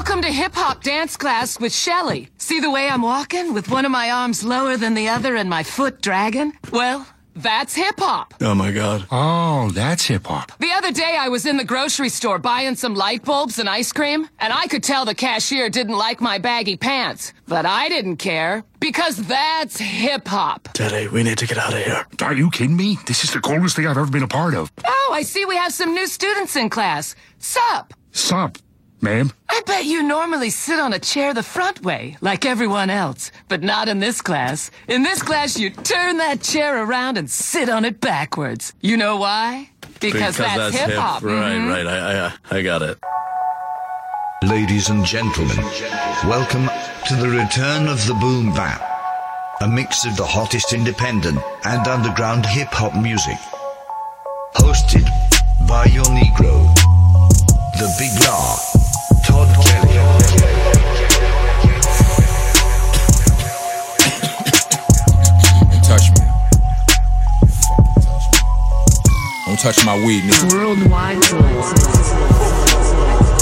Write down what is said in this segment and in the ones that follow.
Welcome to hip-hop dance class with Shelly. See the way I'm walking with one of my arms lower than the other and my foot dragging? Well, that's hip-hop. Oh, my God. Oh, that's hip-hop. The other day I was in the grocery store buying some light bulbs and ice cream, and I could tell the cashier didn't like my baggy pants. But I didn't care, because that's hip-hop. Daddy, we need to get out of here. Are you kidding me? This is the coldest thing I've ever been a part of. Oh, I see we have some new students in class. Sup? Sup, ma'am? I bet you normally sit on a chair the front way, like everyone else, but not in this class. In this class, you turn that chair around and sit on it backwards. You know why? Because that's hip-hop. Right. I got it. Ladies and gentlemen, welcome to the return of the Boom Bap, a mix of the hottest independent and underground hip-hop music. Hosted by your Negro, the Big La, Todd Kelley. Touch me. Don't touch my weed, nigga. Worldwide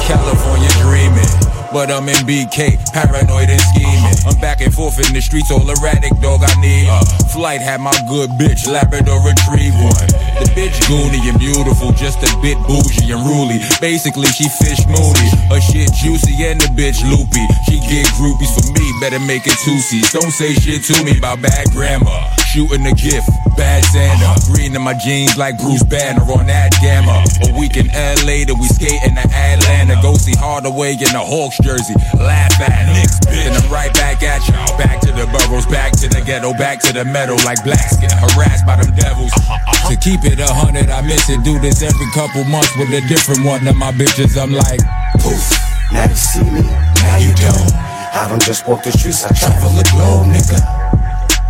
California dreaming. But I'm in BK, paranoid and scheming. I'm back and forth in the streets, all erratic, dog, I need Flight had my good bitch, Labrador Retrieve one. The bitch goony and beautiful, just a bit bougie and ruly. Basically, she fish moody. Her shit juicy and the bitch loopy. She get groupies for me, better make it two-seats. Don't say shit to me about bad grammar. Shooting a gift, bad Santa. Green in my jeans like Bruce Banner on that gamma. A week in LA, then we skate in Atlanta. Go see Hardaway in the Hawks jersey, laugh at him. Then I'm right back at y'all. Back to the boroughs, back to the ghetto, back to the meadow like blacks getting harassed by them devils. To keep it 100, I miss it. Do this every couple months with a different one of my bitches. I'm like, poof, now you see me, now you don't. I don't just walk the streets, I travel the globe, nigga.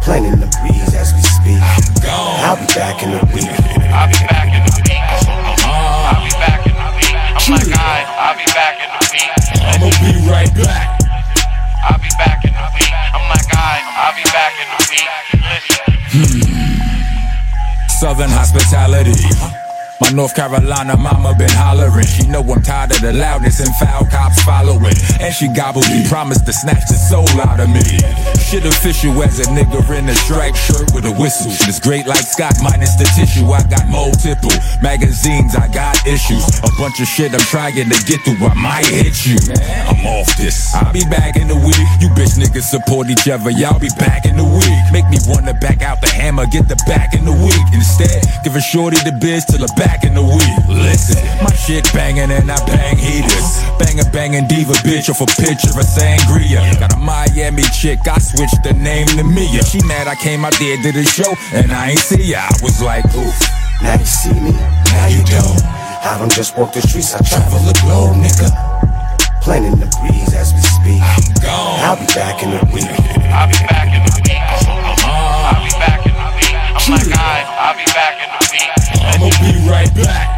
Planting the breeze as we speak. I'll be back in a week. I'll be back in a week. I'll be back in a week. I'm like, I'll be back in a week. I'ma be right back. I'll be back in a week. I'm like, I'll be back in a week. Listen. Southern hospitality. My North Carolina mama been hollering. She know I'm tired of the loudness and foul cops following. And she gobbled me, promised to snatch the soul out of me. Shit official as a nigga in a striped shirt with a whistle. It's great like Scott minus the tissue. I got multiple magazines, I got issues. A bunch of shit I'm trying to get through, I might hit you. I'm off this, I'll be back in a week. You bitch niggas support each other, y'all be back in a week. Make me wanna back out the hammer, get the back in the week. Instead, give a shorty the biz till the back. Back in the week, listen. My shit banging and I bang heaters. Banging diva bitch off a picture of sangria. Got a Miami chick, I switched the name to Mia. She mad I came out there, did a show, and I ain't see ya. I was like, oof, now you see me, now you don't. I don't just walk the streets, I travel the globe, nigga. Planting the breeze as we speak. I'm gone. I'll be back in a week. I'll be back in a week. I'll be back in a week. I'm like, I'll be back in a week. I'ma be right back.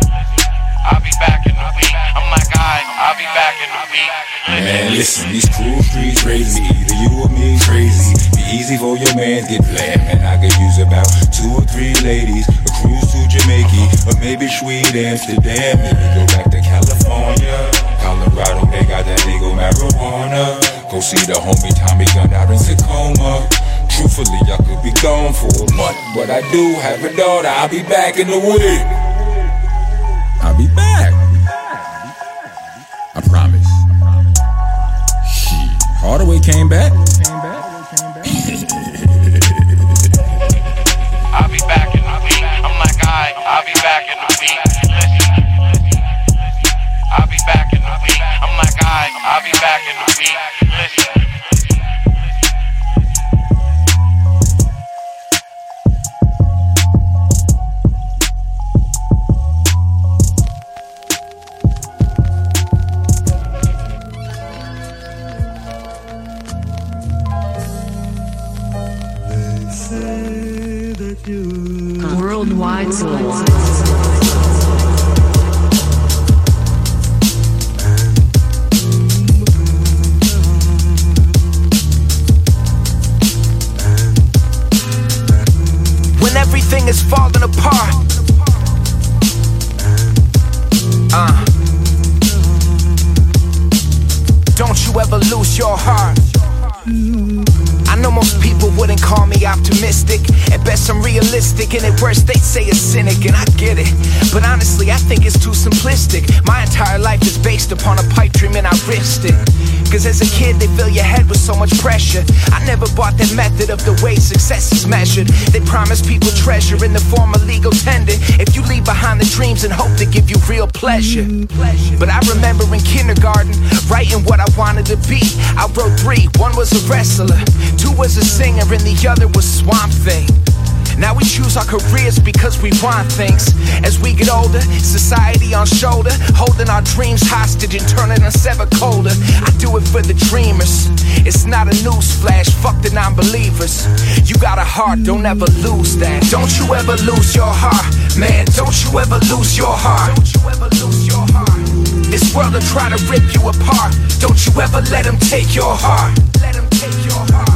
I'll be back in a week. I'm like, I'll be back in a week. Man, listen, these cruel streets raise me. Either you or me crazy. Be easy for your man, get bland. Man, I could use about 2 or 3 ladies. A cruise to Jamaica, or maybe Sweden, Amsterdam. Maybe go back to California, Colorado, they got that legal marijuana. Go see the homie Tommy Gunn out in Tacoma. Truthfully, I could be gone for a month, but I do have a daughter. I'll be back in the week. I'll be back. I promise. Shit. Hardaway came back. I'll be back in a week. I'm like, I'll be back in a week. Listen. I'll be back in a week. I'm like, I'll be back in a week. Listen. Worldwide Souls. When everything is falling apart, don't your heart. I know most people wouldn't call me optimistic. At best I'm realistic, and at worst they say a cynic, and I get it. But honestly I think it's too simplistic. My entire life is based upon a pipe dream and I risked it. Cause as a kid they fill your head with so much pressure. I never bought that method of the way success is measured. They promise people treasure in the form of legal tender if you leave behind the dreams and hope to give you real pleasure. But I remember in kindergarten writing what I wanted to be. I wrote 3, one was a wrestler, 2 was a singer, and the other was Swamp Thing. Now we choose our careers because we want things. As we get older, society on shoulder, holding our dreams hostage and turning us ever colder. I do it for the dreamers. It's not a newsflash, fuck the non-believers. You got a heart, don't ever lose that. Don't you ever lose your heart, man. Don't you ever lose your heart. Don't you ever lose your heart. This world will try to rip you apart. Don't you ever let them take your heart. Let them take your heart.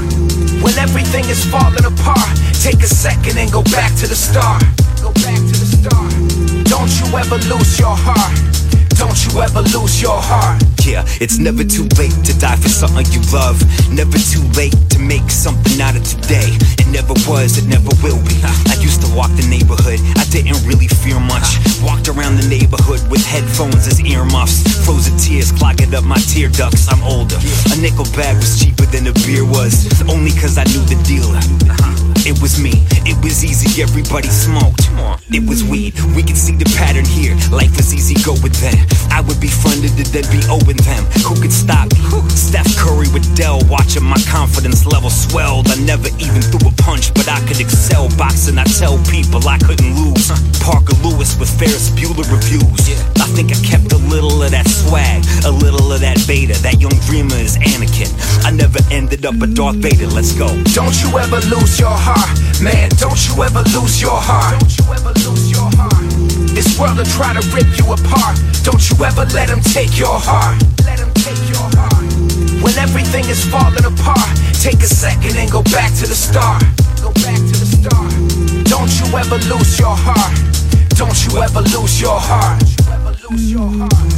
When everything is falling apart, take a second and go back to the start. Go back to the start. Don't you ever lose your heart. Don't you ever lose your heart. Yeah, it's never too late to die for something you love. Never too late to make something out of today. It never was, it never will be. I used to walk the neighborhood, I didn't really fear much. Walked around the neighborhood with headphones as earmuffs. Frozen tears clogging up my tear ducts, I'm older. A nickel bag was cheaper than a beer was. Only cause I knew the dealer. It was me, it was easy, everybody smoked. It was weed, we could see the pattern here. Life was easy, go with them. I would be funded and then be owing them. Who could stop me? Steph Curry with Dell, watching my confidence level swelled. I never even threw a punch, but I could excel. Boxing, I tell people I couldn't lose. Parker Lewis with Ferris Bueller reviews. I think I kept a little of that swag, a little of that beta. That young dreamer is Anakin. I never ended up a Darth Vader, let's go. Don't you ever lose your heart. Man, don't you ever lose your heart. Don't you ever lose your heart. This world will try to rip you apart. Don't you ever let them take your heart. Let them take your heart. When everything is falling apart, take a second and go back to the start. Go back to the start. Don't you ever lose your heart. Don't you ever lose your heart. Don't you ever lose your heart.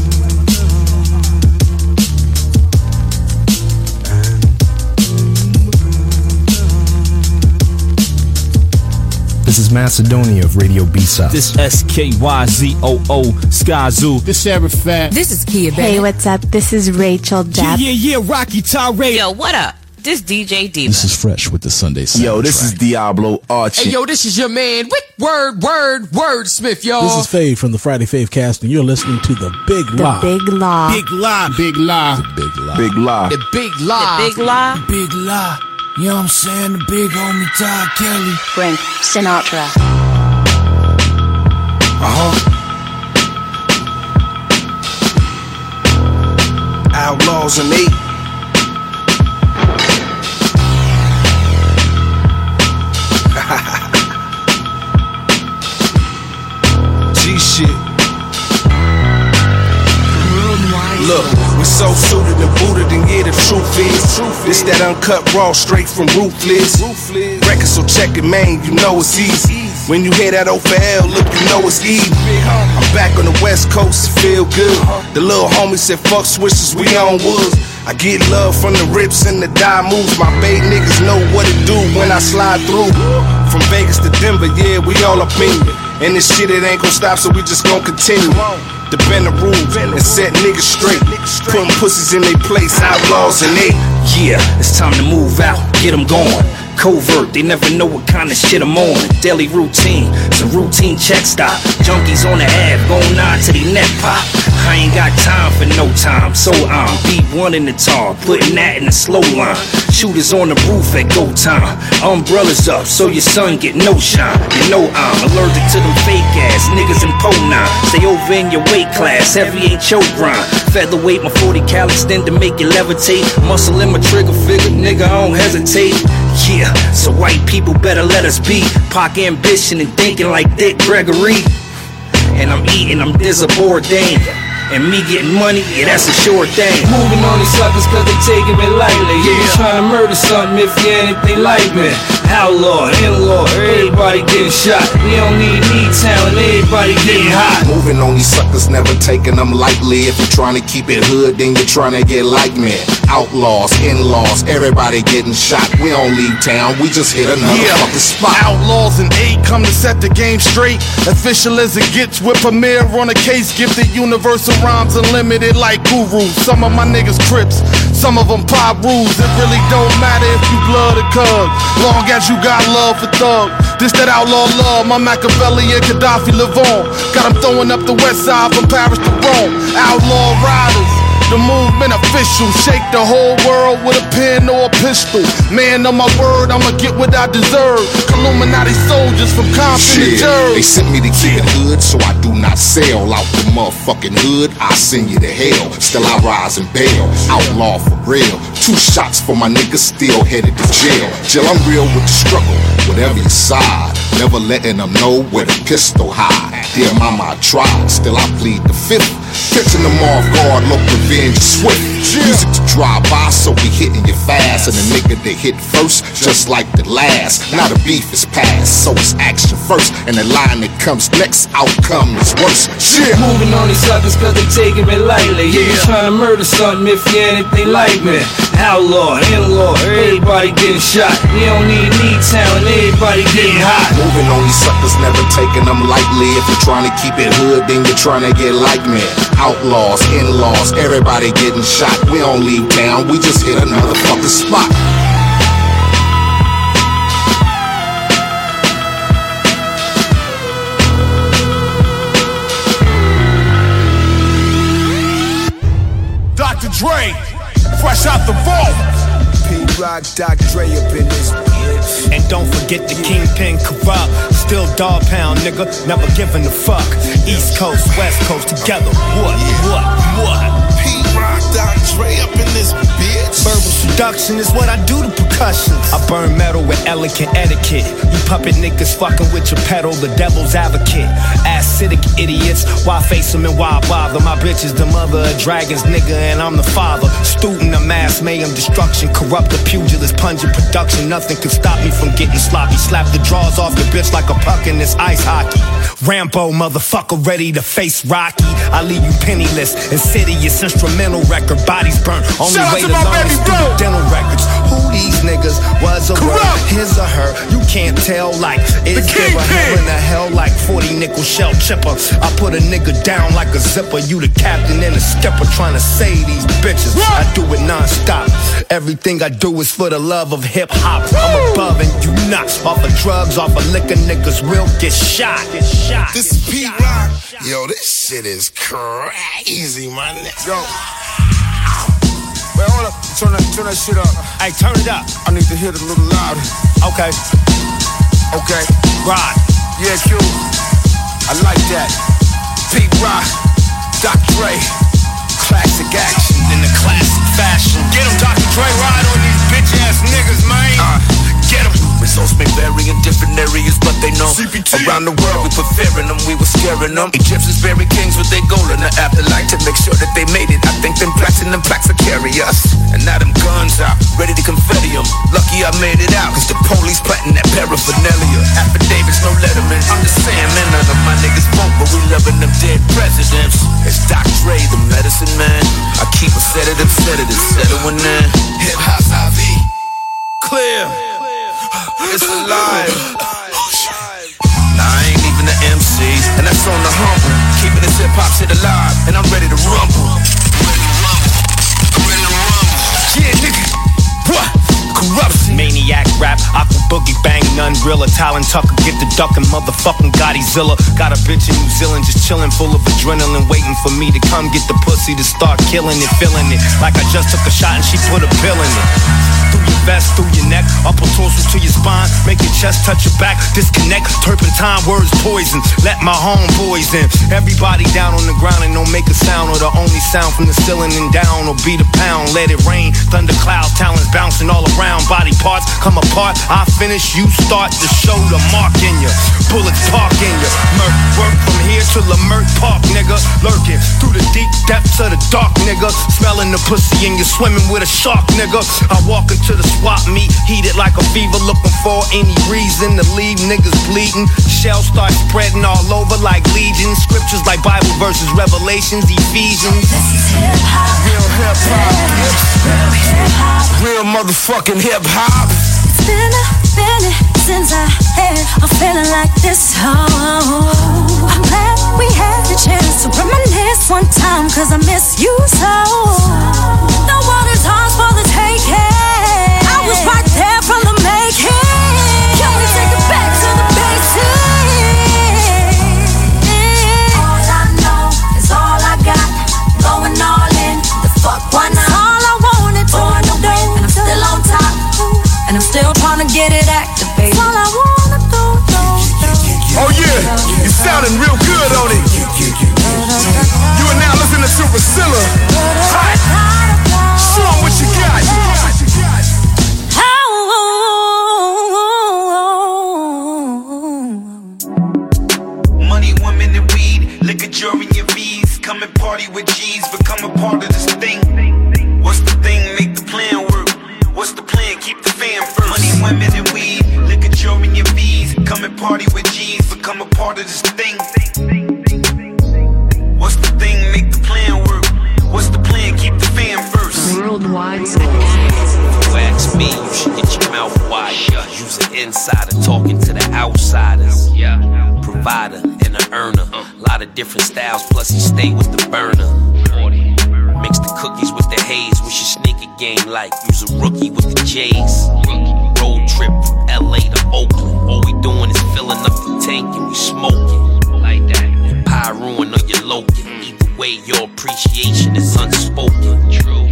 This is Macedonia of Radio B-Side. This is SKYZOO, Sky Zoo. This is Eric Fat. This is Kia, baby. Hey, what's up? This is Rachel Depp. Yeah, Rocky Tirade. Yo, what up? This DJ Diva. This is Fresh with the Sunday Soundtrack. Yo, this is Diablo Archie. Hey, yo, this is your man, Word Smith, yo. This is Fave from the Friday Fave Cast, and you're listening to The Big La. The Big La. Big La. Big La. Big La. Big La. The Big La. The Big La. The Big La. You know what I'm saying? The big homie Todd Kelley. Frank Sinatra. Outlaws and eight. G shit. Look. So suited and booted, and yeah, the truth is, this that uncut raw, straight from Ruthless. Records, so check it, man, you know it's easy. When you hear that O for L, look, you know it's easy. I'm back on the West Coast, it feel good. The little homie said, fuck switches, we on woods. I get love from the rips and the dime moves. My babe niggas know what to do when I slide through. From Vegas to Denver, yeah, we all up in it. And this shit, it ain't gon' stop, so we just gon' continue to bend the rules and set niggas straight. Putting pussies in their place, outlaws and eight. Yeah, it's time to move out, get them going. Covert, they never know what kind of shit I'm on. Daily routine, it's a routine check stop. Junkies on the ad, going on to the net pop. I ain't got time for no time, so I'm beat one in the tar, putting that in the slow line. Shooters on the roof at go time. Umbrellas up, so your son get no shine. You know I'm allergic to them fake ass niggas in Po9. Stay over in your weight class, heavy ain't your grind. Featherweight, my 40 cal extend to make you levitate. Muscle in my trigger figure, nigga, I don't hesitate. Yeah, so white people better let us be. Pock ambition and thinking like Dick Gregory. And I'm eating, I'm disabordained. And me getting money, yeah, that's a sure thing. Moving on these suckers cause they taking me lightly. Yeah, you trying to murder something if you ain't anything like me. outlaw, in-law, everybody getting shot. We don't need talent, everybody getting hot. Moving on these suckers, never taking them lightly. If you're trying to keep it hood, then you're trying to get like me. Outlaws, in-laws, everybody getting shot. We don't leave town, we just hit another fucking spot. Outlaws and eight come to set the game straight. Official as it gets with Premier on a case. Gifted universal rhymes, unlimited like gurus. Some of my niggas Crips, some of them pop rules. It really don't matter if you blood or cub, long as you got love for thug. This that outlaw love, my Machiavelli and Gaddafi live on. Got them throwing up the west side from Paris to Rome. Outlaw riders, the movement official. Shake the whole world with a pen or a pistol. Man on my word, I'ma get what I deserve. Illuminati soldiers from Compton to Jersey. They sent me to Kia hood, so I do not sell. Out the motherfucking hood, I send you to hell. Still I rise and bail, outlaw for real. 2 shots for my niggas, still headed to jail. Till I'm real with the struggle, whatever your side. Never letting them know where the pistol hide. Dear mama, I tried, still I plead the fifth. Catching them off guard, look revenge swift. Music to drive by, so we hitting you fast. And the nigga that hit first, just like the last. Now the beef is past, so it's action first. And the line that comes next, outcome is worse. Shit. Moving on these suckers, cause they taking me lightly. Yeah, you trying to murder something if you anything like me. Outlaw, in-law, everybody getting shot. We don't need talent, everybody getting hot. Moving on these suckers, never taking them lightly. If you're trying to keep it hood, then you're trying to get like me. Outlaws, in-laws, everybody getting shot. We don't leave town, we just hit another fucking spot. Dr. Dre, fresh out the vault. Pete Rock, Dr. Dre up in this bitch. And don't forget the kingpin corrupt. Still dog pound, nigga, never giving a fuck. East Coast, West Coast, together. What? Dr. Dre up in this bitch. Verbal seduction is what I do to percussion. I burn metal with elegant etiquette. You puppet niggas fucking with your pedal, the devil's advocate. Acidic idiots, why face them and why bother? My bitch is the mother of dragons, nigga, and I'm the father. Student of mass mayhem, destruction, corrupt the pugilist, pungent production. Nothing can stop me from getting sloppy. Slap the drawers off your bitch like a puck in this ice hockey. Rambo, motherfucker, ready to face Rocky. I leave you penniless, insidious, instrumental record, bodies burnt. Only way to learn is through dental records. Who these niggas was or were, his or her, you can't tell. Like, is there a hell in the hell like 40 nickel shell chipper? I put a nigga down like a zipper. You the captain and the skipper trying to save these bitches. I do it non-stop. Everything I do is for the love of hip-hop. I'm above and you not. Off of drugs, off of liquor, niggas will get shot. This is Pete Rock. Yo, this shit is crazy, my nigga. Yo. Wait, hold up. Turn that shit up. Hey, turn it up. I need to hear it a little louder. Okay. Rod. Yeah, Q. I like that. Pete Rock. Dr. Dre. Classic action in the classic fashion. Get him, Dr. Dre. Ride on these bitch-ass niggas, man. Get him. Results may vary in different areas, but they know CPT. Around the world we were fearing them, we were scaring them. Egyptians bury kings with their gold in the afterlife to make sure that they made it. I think them platinum plaques will carry us. And now them guns out, ready to confetti them. Lucky I made it out, cause the police planting that paraphernalia. Affidavits, no letterman, I'm the same man. None of my niggas won't, but we loving them dead presidents. It's Dr. Dre, the medicine man. I keep a sedative, settling in. Hip hop's IV. Clear. It's alive. Nah, I ain't even an MC, and that's on the humble. Keeping this hip-hop shit alive, and I'm ready to rumble. Yeah, nigga. What? Corruption. Maniac rap, aqua boogie bang, none realer. Talent Tucker, get the duck and motherfucking Godzilla. Got a bitch in New Zealand just chillin', full of adrenaline, waiting for me to come get the pussy to start killing it, feeling it. Like I just took a shot and she put a pill in it. Through your vest, through your neck, upper torso to your spine. Make your chest touch your back, disconnect. Turpentine words poison, let my homeboys in. Everybody down on the ground and don't make a sound. Or the only sound from the ceiling and down will be the pound. Let it rain, thundercloud, talons bouncing all around. Body parts come apart, I finish, you start to show the mark in ya. Bullets park in ya. Murk, work from here to Lamert Park, nigga. Lurking through the deep depths of the dark, nigga. Smelling the pussy and you're swimming with a shark, nigga. I walk into the swap meet, heated like a fever, looking for any reason to leave niggas bleeding. Shells start spreading all over like legions. Scriptures like Bible verses, Revelations, Ephesians. This is hip hop. Real hip hop. Real hip hop. Real motherfucking hip hop. It's been a minute since I had a feeling like this. Oh, I'm glad we had the chance to reminisce one time, 'cause I miss you so. The water's ours for the taking. I was right there from the making. Can we take it back to the basics? I'm still trying to get it activated. All I wanna do. Oh yeah, you're sounding real good on it. You are now listening to Priscilla. Hot. Show 'em what you got. Money, women, and weed, liquor, jewelry, and V's. Come and party with G's, become a part of this thing. What's the thing? Make the plan work. What's the plan? Keep the fam first. Money, women, and weed. Look at your and your V's. Come and party with G's. Become a part of this thing. What's the thing? Make the plan work. What's the plan? Keep the fam first. Worldwide sales. You ask me, you should get your mouth wide shut. You's an insider talking to the outsiders. Yeah. Provider and an earner. Lot of different styles. Plus, he stay with the burner. Mix the cookies with the haze. What's your sneaker game like? You's a rookie with the J's. Road trip from LA to Oakland. All we doing is filling up the tank and we smoking. Like that. Pyroing or your Logan. Either way, your appreciation is unspoken. True.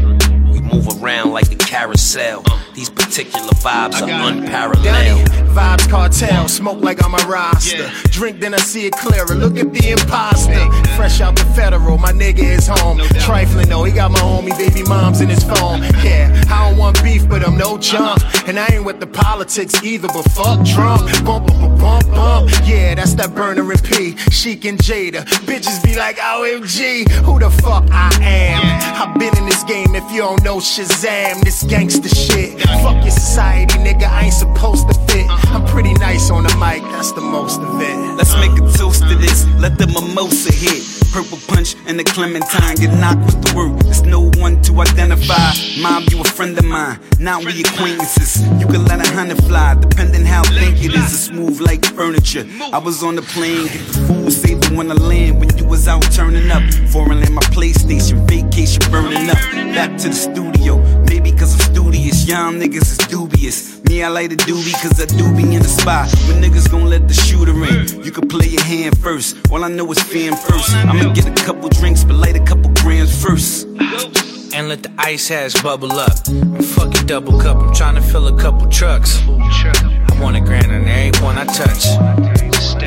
We move around like a carousel. These particular vibes are unparalleled. Vibes cartel, smoke like I'm a roster. Yeah. Drink then I see it clearer, look at the imposter. Fresh out the federal, my nigga is home. No trifling though, he got my homie baby moms in his phone. Yeah, I don't want beef but I'm no chump. And I ain't with the politics either, but fuck Trump. Bump, bump, bump, bump. Yeah, that's that burner and P, Chic and Jada. Bitches be like OMG, who the fuck I am? I've been in this game, if you don't know Shazam, this gangsta shit. Fuck your society, nigga, I ain't supposed to fit. I'm pretty nice on the mic, that's the most of it. Let's make a toast to this, let the mimosa hit. Purple punch and the clementine, get knocked with the word. There's no one to identify. Mom, you a friend of mine, now we acquaintances. You can let 100 fly, depending how think it is. It's smooth like furniture. I was on the plane, get the food, save it when I land. When you was out turning up, foreign land, my PlayStation, vacation burning up. Back to the studio, maybe cause I'm studious. Young niggas is dubious. Me, I like the doobie cause I do be in the spot. When niggas gon' let the shooter in, you can play your hand first. All I know is fam first. I'ma get a couple drinks but light a couple grams first. And let the ice hash bubble up. Fuck a double cup, I'm tryna fill a couple trucks. I want a grand on every one I touch.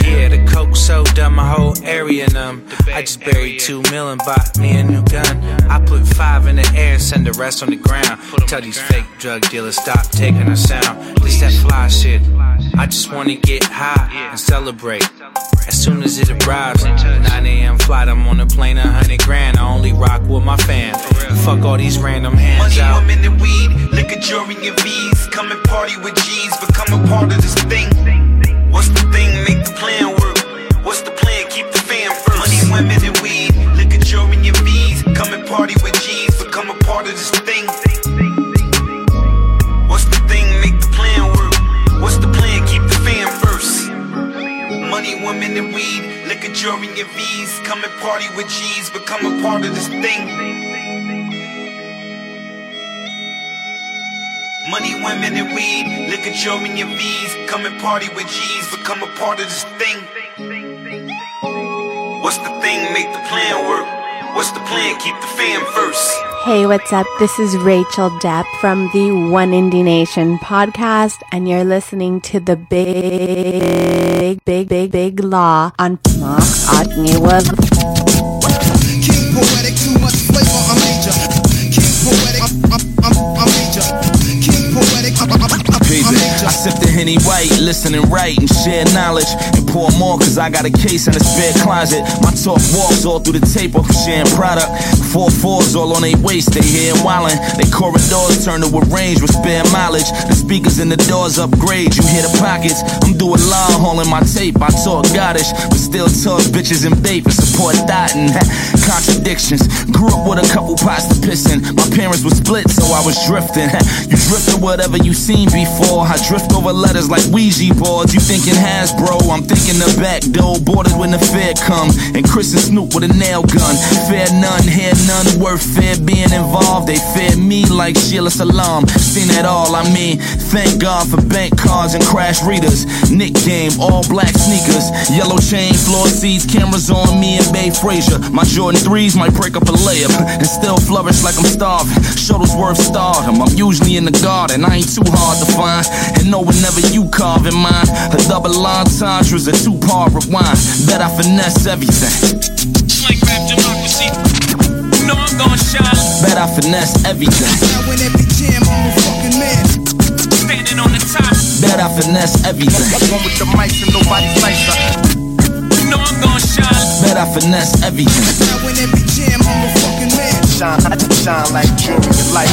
Yeah, the coke sold down my whole area numb. I just buried 2 million and bought me a new gun. I put 5 in the air, send the rest on the ground. Tell these fake drug dealers stop taking our sound. This that fly shit. I just wanna get high and celebrate. As soon as it arrives, 9 a.m. flight, I'm on a plane, 100 grand. I only rock with my fam. Fuck all these random hands out. Money, women, and weed, liquor, jewelry, and V's. Come and party with G's, become a part of this thing. What's the thing? Make the plan work. What's the plan? Keep the fam first. Money, women, and weed, liquor, jewelry, and V's. Come and party with G's, become a part of this thing. What's the thing? Make the plan work. What's the plan? Keep the fam first. Money, women, and weed, liquor, jewelry, and V's. Come and party with G's, become a part of this thing. Money, women, and weed, liquor, jewelry, and your V's. Come and party with G's, become a part of this thing. What's the thing? Make the plan work. What's the plan? Keep the fam first. Hey, what's up? This is Rachel Depp from the One Indie Nation podcast, and you're listening to the Big Law on Mox Odney Web. King Poetic, too much flavor, I'm major. King Poetic, I'm major. Poetic, I sip the Henny White, listening right and share knowledge. And pour more cause I got a case in a spare closet. My talk walks all through the tape, I'm sharing product. 4-4s all on their waist, they here wildin'. They corridors turn to a range with spare mileage. The speakers in the doors upgrade, you hear the pockets. I'm doing law, hauling my tape, I talk Goddish. But still talk bitches and babe and support dotting. Contradictions, grew up with a couple pots to piss in. My parents were split so I was drifting. You drifting whatever you seen before. I drift over letters like Ouija boards. You thinking Hasbro, I'm thinking the back door. Boarded when the fair come. And Chris and Snoop with a nail gun. Fear none, hear none, worth fear being involved. They fear me like Sheila Salam. Seen it all, I mean, thank God for bank cards and crash readers. Nick game, all black sneakers. Yellow chain, floor seats, cameras on me and Bae Frazier. My Jordan 3s might break up a layup and still flourish like I'm starving. Shuttlesworth stardom, I'm usually in the garden. I ain't too hard to find. And no, whenever you carving mine, a double entendre's a two-part rewind. Bet I finesse everything. Like rap democracy, you know I'm gonna shine. Bet I finesse everything. Now in every jam, I'm a fucking man. Standing on the top. Bet I finesse everything. One with the mics and nobody's nicer. You know I'm gon' shine. Bet I finesse everything. Now in every jam, I'm a fucking man. Shine, I just shine like jewelry and light.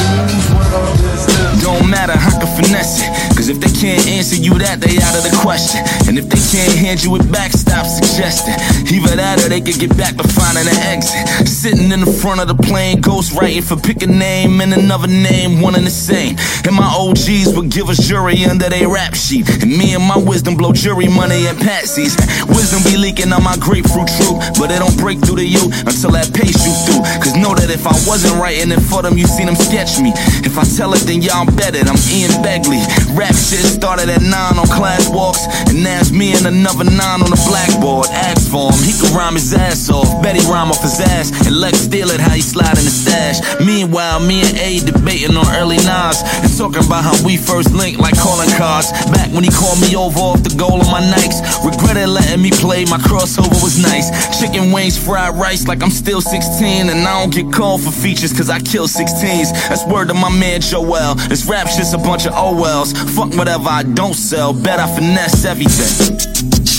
Don't matter, I can finesse it. Cause if they can't answer you that, they out of the question. And if they can't hand you it back, stop suggesting. Either that or they could get back to finding an exit. Sitting in the front of the plane, ghostwriting for pick a name and another name, one and the same. And my OGs would give us jury under their rap sheet. And me and my wisdom blow jury money and patsies. Wisdom be leaking on my grapefruit troop, but it don't break through to you until that pace you through. Cause know that if I wasn't writing it for them, you seen them sketch me. If I tell it, then y'all bet it, I'm Ian Begley. Rap shit started at 9 on class walks, and that's me and another 9 on the blackboard. Ask for him, he could rhyme his ass off, Betty rhyme off his ass, and Lex steal it how he slide in the stash. Meanwhile, me and A debating on early Nas, and talking about how we first linked like calling cards. Back when he called me over off the goal of my Nikes, regretted letting me play my crossover was nice. Chicken wings, fried rice, like I'm still 16. And I don't get called for features cause I kill 16s. That's word to my man Joel. This rap shit's a bunch of OLs. Fuck whatever I don't sell. Bet I finesse everything.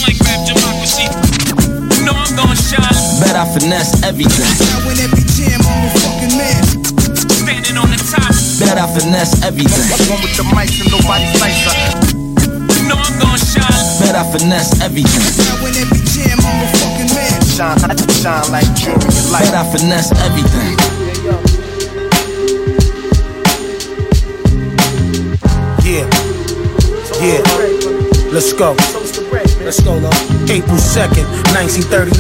Like rap democracy, you know I'm gon' shine. Bet I finesse everything. Now in every jam, I'm a fucking man. Standing on the top. Bet I finesse everything. One with the mics and nobody's nicer. You know I'm gon' shine. Bet I finesse everything. Now in every jam, I'm a fucking man. Shine, I just shine like jewelry and light. Bet I finesse everything. Yeah, yeah, let's go. Let's go, though. April 2nd, 1939.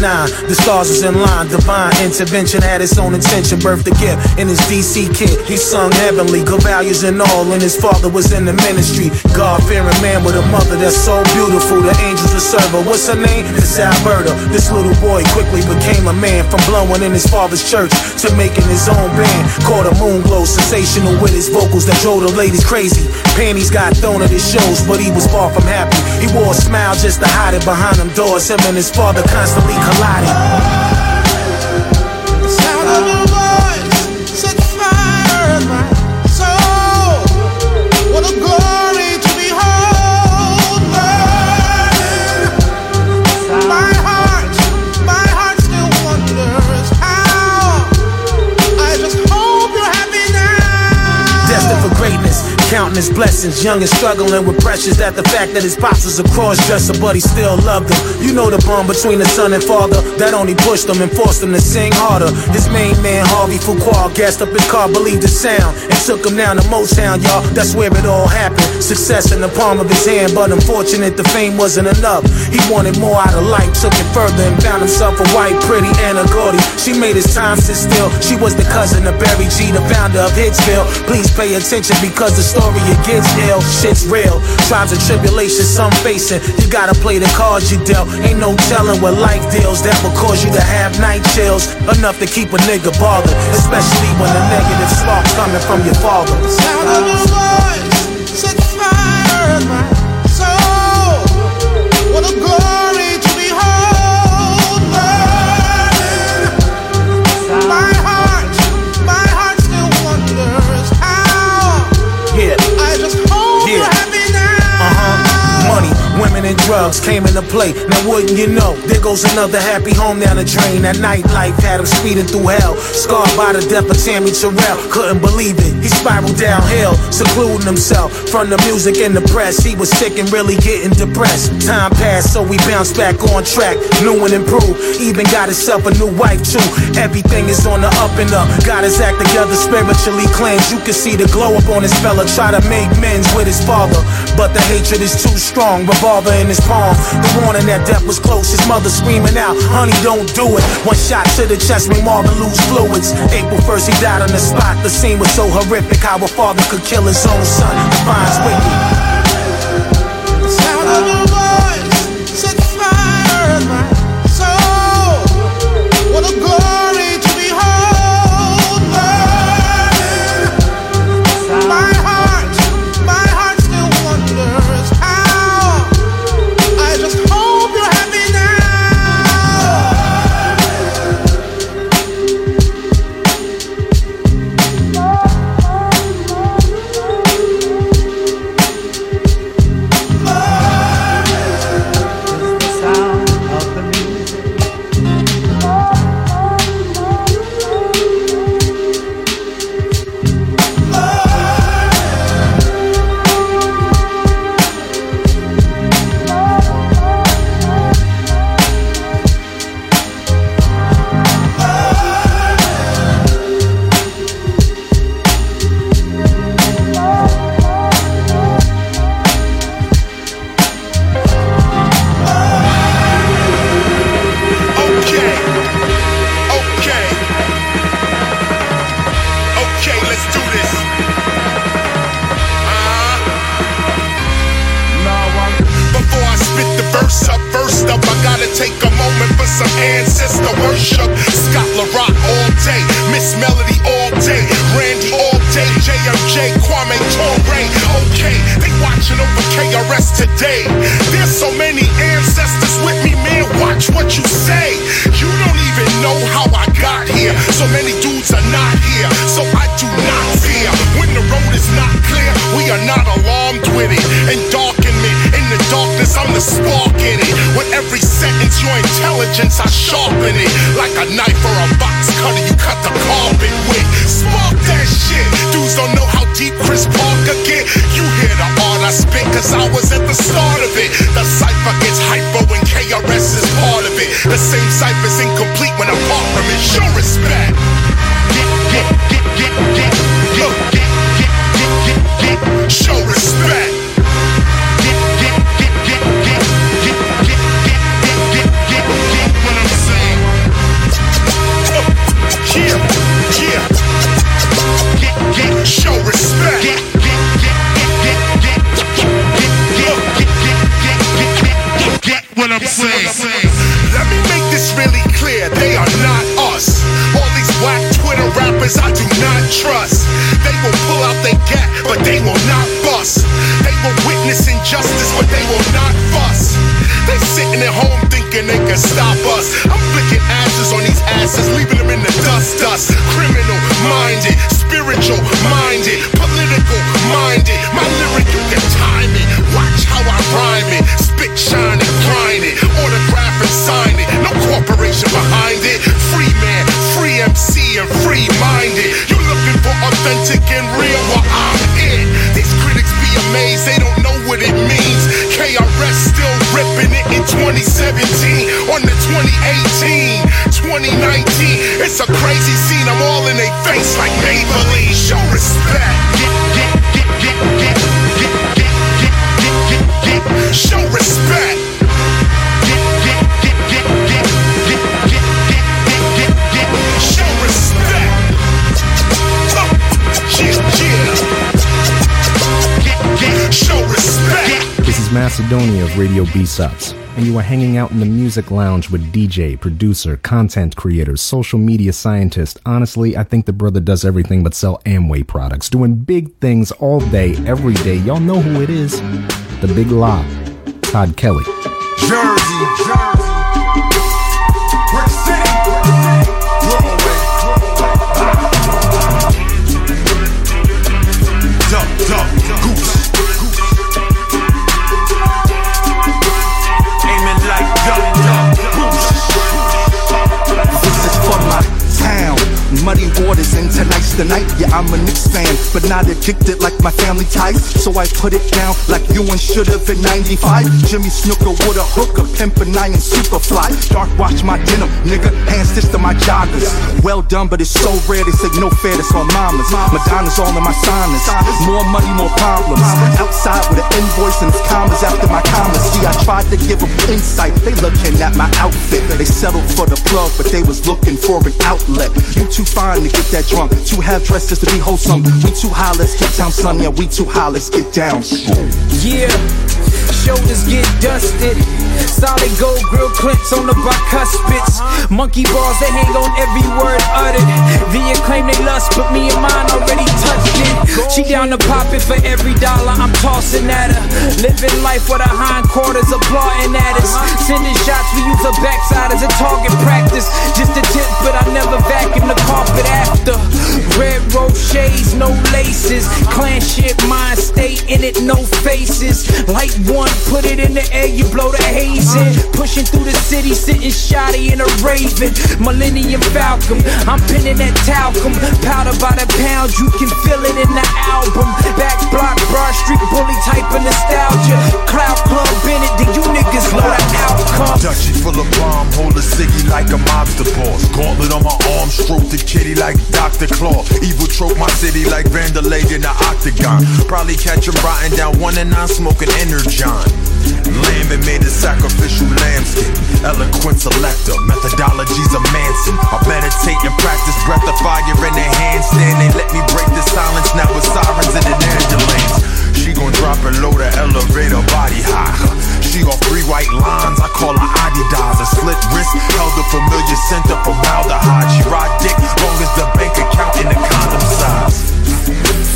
The stars was in line. Divine intervention had its own intention. Birthed a gift in his DC kid. He sung heavenly, good values and all. And his father was in the ministry. God-fearing man with a mother that's so beautiful. The angels would serve her. What's her name? It's Alberta. This little boy quickly became a man. From blowing in his father's church to making his own band. Caught a moon glow, sensational with his vocals that drove the ladies crazy. Panties got thrown at his shows, but he was far from happy. He wore a smile just to hide it behind them doors. Him and his father constantly collided. Counting his blessings, young and struggling with pressures that the fact that his pops was a cross-dresser, but he still loved him. You know the bond between the son and father that only pushed him and forced him to sing harder. His main man, Harvey Fuqua, gassed up his car, believed the sound, and took him down to Motown, y'all. That's where it all happened. Success in the palm of his hand, but unfortunate the fame wasn't enough. He wanted more out of life, took it further and found himself a white, pretty Anna Gordy. She made his time sit still. She was the cousin of Barry G, the founder of Hitsville. Please pay attention because the story it gets ill, shit's real. Tribes and tribulations, some facing. You gotta play the cards you dealt. Ain't no telling what life deals that will cause you to have night chills. Enough to keep a nigga bothered, especially when the negative spark's coming from your father. The sound of your voice set fire in my soul. What a glory to behold, Lord. My heart still wonders. Yeah. I just hope you're happy now. drugs came into play. Now wouldn't you know, there goes another happy home down the drain. That nightlife had him speeding through hell, scarred by the death of Tammy Terrell. Couldn't believe it, he spiraled downhill, secluding himself from the music and the press. He was sick and really getting depressed. Time passed, so we bounced back on track, new and improved. Even got himself a new wife too. Everything is on the up and up. Got his act together, spiritually cleansed. You can see the glow up on his fella. Try to make amends with his father, but the hatred is too strong. Revolver in his palm, the warning that death was close. His mother screaming out, honey, don't do it. One shot to the chest made Marvin lose fluids. April 1st, he died on the spot. The scene was so horrific, how a father could kill his own son. The vine's wicked. Macedonia of Radio B-Sides, and you are hanging out in the music lounge with DJ, producer, content creator, social media scientist. Honestly, I think the brother does everything but sell Amway products, doing big things all day, every day. Y'all know who it is. The Big La, Todd Kelley. Jersey. tonight, yeah, I'm a Knicks fan, but not addicted like my family ties. So I put it down like you and should've in 95. Jimmy Snooker with a hooker, pimpin' nine and super fly. Dark watch my denim, nigga, hand stitched to my joggers. Well done, but it's so rare, they say no fair, that's my mama's. Madonna's all in my signers, more money, more problems. Outside with an invoice and commas after my commas. See, I tried to give them insight, they looking at my outfit. They settled for the plug, but they was looking for an outlet. You too fine to get that drunk, too half-dressed just to be wholesome. We too high, let's get down, son, yeah, we too high, let's get down. Yeah, shoulders get dusted, solid gold grill clips on the bicuspids. Monkey bars, they hang on every word uttered. The acclaim they lust, but me and mine already touched it. She down to pop it for every dollar, I'm tossing at her. Living life with her hindquarters applauding at us. Sending shots, we use her backsiders and target practice. Just a tip, but I never vacuum the carpet after. Red rope shades, no laces. Clan shit, mine stay in it, no faces. Light one, put it in the air, you blow the haze in. Pushing through the city, sitting shoddy in a raven. Millennium Falcon, I'm pinning that talcum. Powder by the pound, you can feel it in the album. Back block, Broad Street, bully type of nostalgia. Cloud Club Bennett, do you niggas know the outcome? Dutchie full of bomb, hold a ciggy like a mobster boss. Gauntlet on my arm, stroke the kitty like Dr. Claw. Evil trope my city like Vandalay in the octagon. Probably catch him rotting down 1 and 9 smoking Energon. Lambin made a sacrificial lambskin. Eloquent selector, methodologies of Manson. I meditate and practice breath of fire in their handstand. They let me break the silence now with sirens and an ambulance. She gon' drop it low, the elevator body high. She off 3 white lines, I call her Adidas. A slit wrist, held a familiar scent of formaldehyde. She ride dick, long as the bank account in the condom size.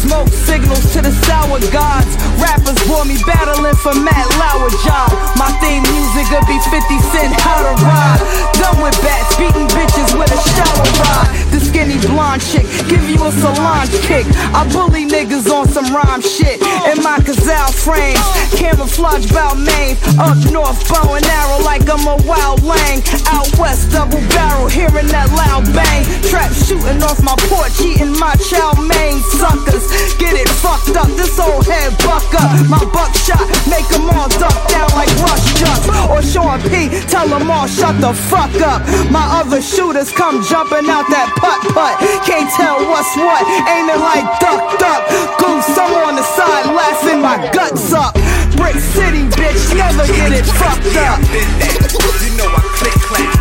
Smoke signals to the sour gods. Rappers bore me battling for Matt Lauer job. My theme music would be 50 Cent, how to ride. Done with bats, beating bitches with a shower rod. The skinny blonde chick, give you a salon kick. I bully niggas on some rhyme shit. In my Cazal frames, camouflage Balmain. Up north, bow and arrow like I'm a wild lang. Out west, double barrel, hearing that loud bang. Trap shooting off my porch, eating my chow mein. Suckers, get it fucked up, this old head buck up. My buckshot, make them all duck down like rush ducks. Or Sean P, tell them all shut the fuck up. My other shooters come jumping out that putt-putt. Can't tell what's what, aiming like duck-duck. Goose, I'm on the side laughing my guts up. Brick City, bitch, never get it fucked up. You know I click-clack.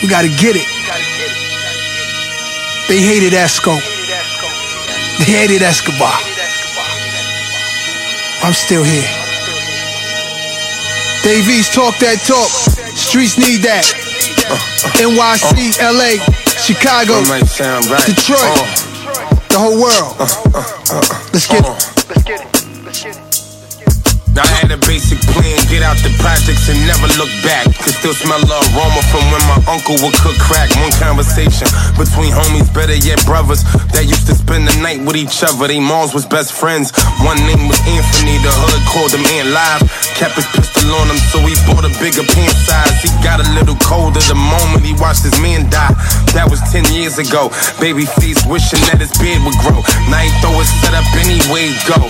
You gotta get it. They hated Esco. They hated Escobar. I'm still here. Davies talk that talk. Streets need that. NYC, LA, Chicago, Detroit, the whole world. Let's get it. Let's get it. Let's get it. I had a basic plan, get out the projects and never look back. Could still smell the aroma from when my uncle would cook crack. One conversation between homies, better yet brothers, that used to spend the night with each other. They moms was best friends. One name was Anthony, the hood called him Ant Live. Kept his pistol on him, so he bought a bigger pant size. He got a little colder the moment he watched his man die. That was 10 years ago. Babyface wishing that his beard would grow. Now he throw his set up anyway, go.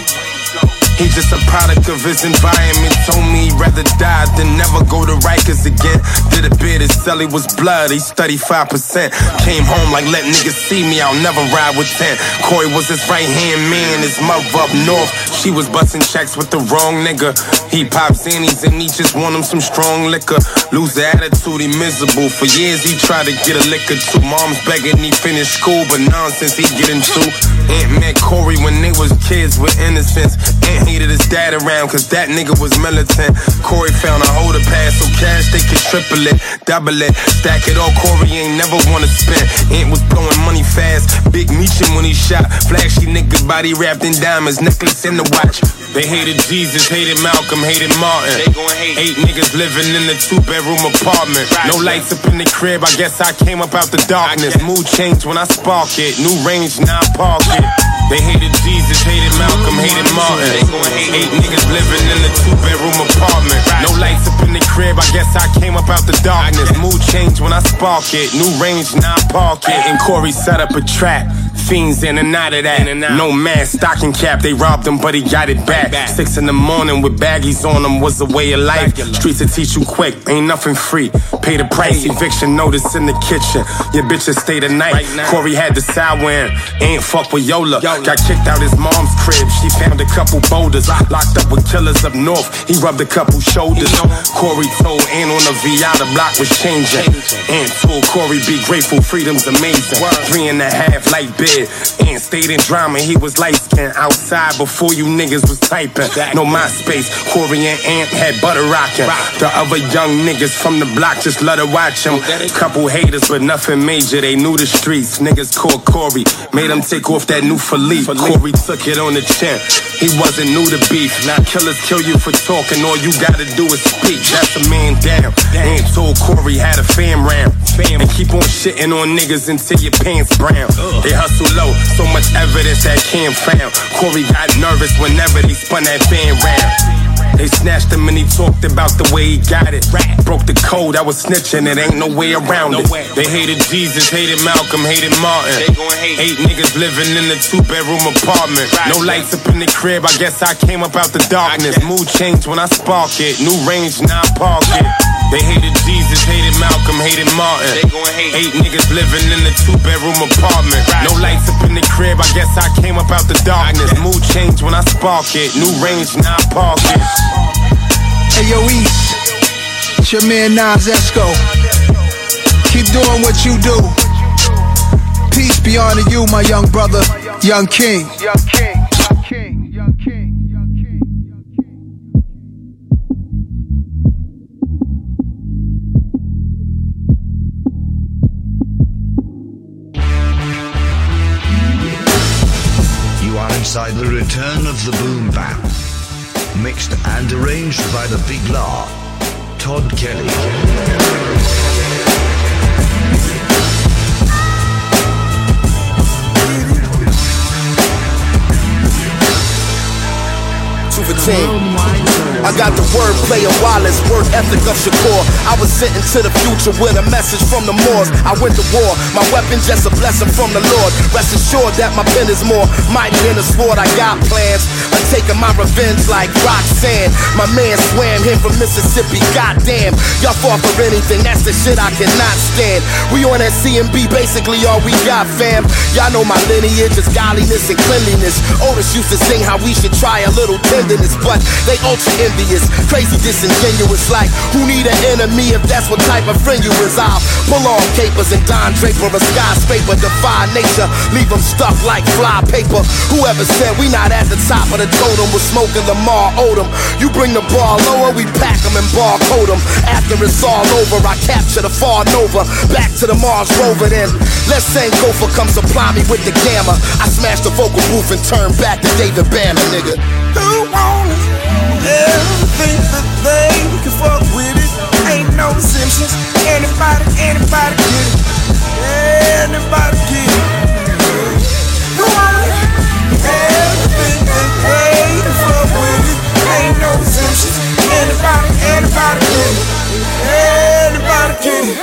He just a product of his environment. Told me he'd rather die than never go to Rikers again. Did a bit, his celly was blood, he's 35%. Came home like, let niggas see me, I'll never ride with 10. Corey was his right-hand man, his mother up north. She was busting checks with the wrong nigga. He pops annies and he just want him some strong liquor. Lose the attitude, he miserable. For years he tried to get a liquor too. Mom's begging he finish school, but nonsense he getting too. Aunt met Corey when they was kids with innocence. Aunt hated his dad around cause that nigga was militant. Corey found a holder pass so cash they could triple it, double it, stack it all. Corey ain't never wanna spend. Aunt was blowing money fast, big meechin' when he shot. Flashy nigga body wrapped in diamonds, necklace in the watch. They hated Jesus, hated Malcolm, hated Martin. They gon' hate. 8 niggas living in a 2-bedroom apartment. No lights up in the crib, I guess I came up out the darkness. Mood changed when I spark it, new range, now I park it. They hated Jesus, hated Malcolm, hated Martin. They gon' hate. 8 niggas living in a 2-bedroom apartment. No lights up in the crib, I guess I came up out the darkness. Mood changed when I spark it, new range, now I park it. And Corey set up a trap. Fiends in and out of that. No mask, stocking cap. They robbed him, but he got it back. 6 in the morning with baggies on him was the way of life. Streets will teach you quick, ain't nothing free. Pay the price, eviction notice in the kitchen. Your bitches stay the night. Corey had the sour in. Ain't fuck with Yola. Got kicked out his mom's crib. She found a couple boulders. Locked up with killers up north. He rubbed a couple shoulders. Corey told Aunt on the VI the block was changing. Aunt told Corey be grateful, freedom's amazing. 3.5 like big. Ain't stayed in drama, he was light-skinned. Outside before you niggas was typing. No MySpace, Corey and Ant had butter rocking. The other young niggas from the block just love to watch him. Couple haters, but nothing major, they knew the streets. Niggas called Corey, made him take off that new Philippe. Corey took it on the chin, he wasn't new to beef. Now killers kill you for talking, all you gotta do is speak. That's a man down. Ant told Corey had a fam round. And keep on shitting on niggas until your pants brown. They hustle too low, so much evidence that Cam found. Corey got nervous whenever they spun that fan round. They snatched him and he talked about the way he got it. Broke the code, I was snitching, it ain't no way around it. They hated Jesus, hated Malcolm, hated Martin. 8 niggas living in a 2-bedroom apartment. No lights up in the crib, I guess I came up out the darkness. Mood changed when I spark it, new range, now I park it. They hated Jesus, hated Malcolm, hated Martin. 8 niggas living in a 2-bedroom apartment. No lights up in the crib, I guess I came up out the darkness. Mood changed when I spark it, new range, now I park it. Hey yo, East, it's your man Nas Esco. Keep doing what you do. Peace be on to you, my young brother, young king. Inside the return of the Boom Bap, mixed and arranged by the Big La, Todd Kelley. I got the wordplay of Wallace, word ethic of Shakur. I was sent into the future with a message from the Moors. I went to war, my weapon just a blessing from the Lord. Rest assured that my pen is more mighty than a sword. I got plans, I'm taking my revenge like Roxanne. My man swam him from Mississippi, goddamn. Y'all fought for anything, that's the shit I cannot stand. We on that CMB, basically all we got, fam. Y'all know my lineage is godliness and cleanliness. Otis used to sing how we should try a little tenderness. But they ultra envious, crazy disingenuous. Like, who need an enemy if that's what type of friend you is? I'll pull on capers and Don Draper a skyscraper. Defy nature, leave them stuffed like fly paper. Whoever said we not at the top of the totem was smoking Lamar Odom. You bring the ball lower, we pack them and barcode them. After it's all over, I capture the far nova. Back to the Mars rover then. Let's say Gopher come supply me with the gamma. I smash the vocal booth and turn back to David Banner, nigga. Who want it? Everything that they can fuck with it. Ain't no exemptions. Anybody get it. Anybody get it. Who want it? Everything that they can fuck with it. Ain't no exemptions. Anybody get it. Anybody get it.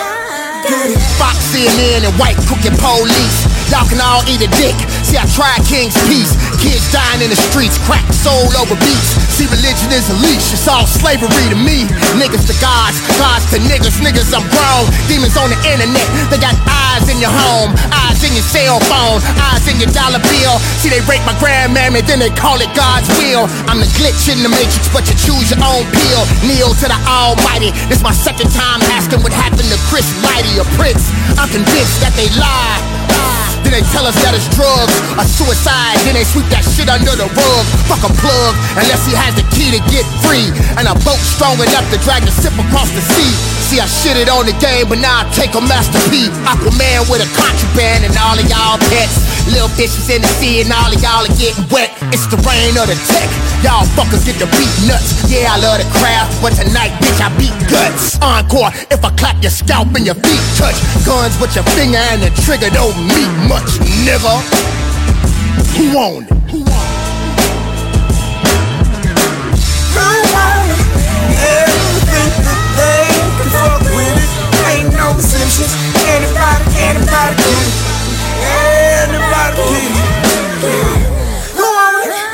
Get it. Fox, CNN, and white crooked police. Y'all can all eat a dick. See, I tried King's Peace. Kids dying in the streets, crack soul over beats. See, religion is a leash, it's all slavery to me. Niggas to gods, gods to niggas, niggas I'm grown. Demons on the internet, they got eyes in your home, eyes in your cell phone, eyes in your dollar bill. See, they rape my grandmammy, then they call it God's will. I'm the glitch in the matrix, but you choose your own pill. Kneel to the Almighty, this my second time asking what happened to Chris Lighty or Prince. I'm convinced that they lie. Then they tell us that it's drugs or suicide. Then they sweep that shit under the rug. Fuck a plug, unless he has the key to get free. And a boat strong enough to drag the ship across the sea. See, I shitted on the game, but now I take a Master P. Aquaman with a contraband and all of y'all pets. Little bitches in the sea and all of y'all are getting wet. It's the rain of the tech. Y'all fuckers get the beat nuts. Yeah, I love the craft, but tonight, bitch, I beat guts. Encore, if I clap your scalp and your feet touch. Guns with your finger and the trigger don't meet much. Nigga, who on it? Who on it? I want everything that they can fuck with it. Ain't no exemptions. Anybody, anybody get it. Anybody get it. Who on it?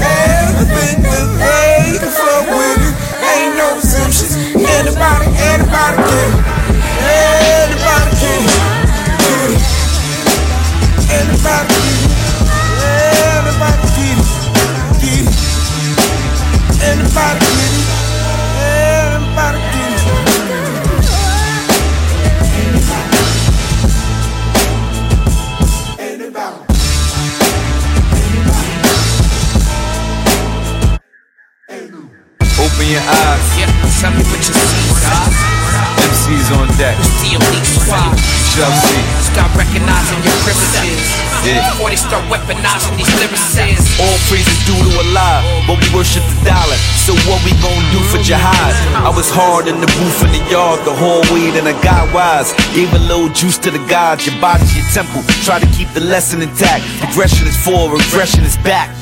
Everything that they can fuck with it. Ain't no exemptions. Anybody, anybody get it. Anybody get it. Everybody get it, everybody get it, get it. Everybody get it, everybody get it. Anybody. Anybody. Open your eyes, tell me what you see, MC's on deck, Chelsea. Start recognizing your privileges. Before they start weaponizing these lyricists. All praise is due to Allah, but we worship the dollar. So what we gon' do for jihad? I was hard in the booth in the yard, the whole weed and I got wise. Gave a little juice to the gods, your body, your temple. Try to keep the lesson intact. Progression is forward, regression is back.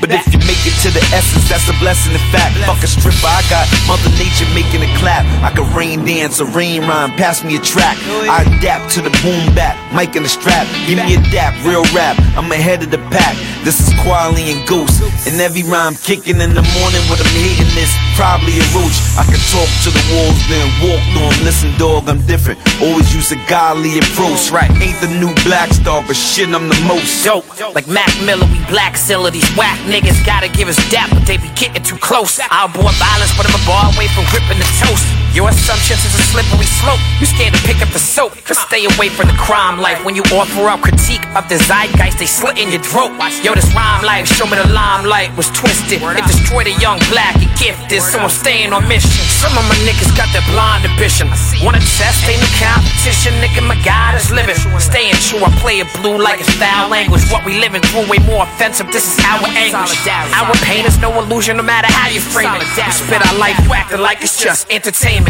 But if you make it to the essence, that's a blessing in fact. Fuck a stripper, I got Mother Nature making a clap. I could rain dance or rain rhyme, pass me a track. I adapt to the boom bap, mic and the strap. Give me a dap, real rap, I'm ahead of the pack. This is Quali and Goose, and every rhyme kicking in the morning when I'm hating this. Probably a roach, I can talk to the walls, then walk through them. Listen dog, I'm different, always use a godly approach. Right, ain't the new black star, but shit I'm the most dope. Like Mac Miller, we black seller, these whack niggas gotta give us dap, but they be getting too close. I'll abort violence, but I'm a bar away from ripping the toast. Your assumptions is a slippery slope, you scared to pick up the soap. Cause stay away from the crime life. When you offer up critique of the zeitgeist, they slit in your throat. Yo, this rhyme life, show me the limelight was twisted. It destroyed a young black and gifted, so I'm staying on mission. Some of my niggas got that blind ambition. Wanna test, ain't no competition, nigga, my God is living. Staying true, I play it blue like it's foul language. What we living through way more offensive, this is our anguish. Our pain is no illusion, no matter how you frame it. We spit our life, acting like it's just entertainment.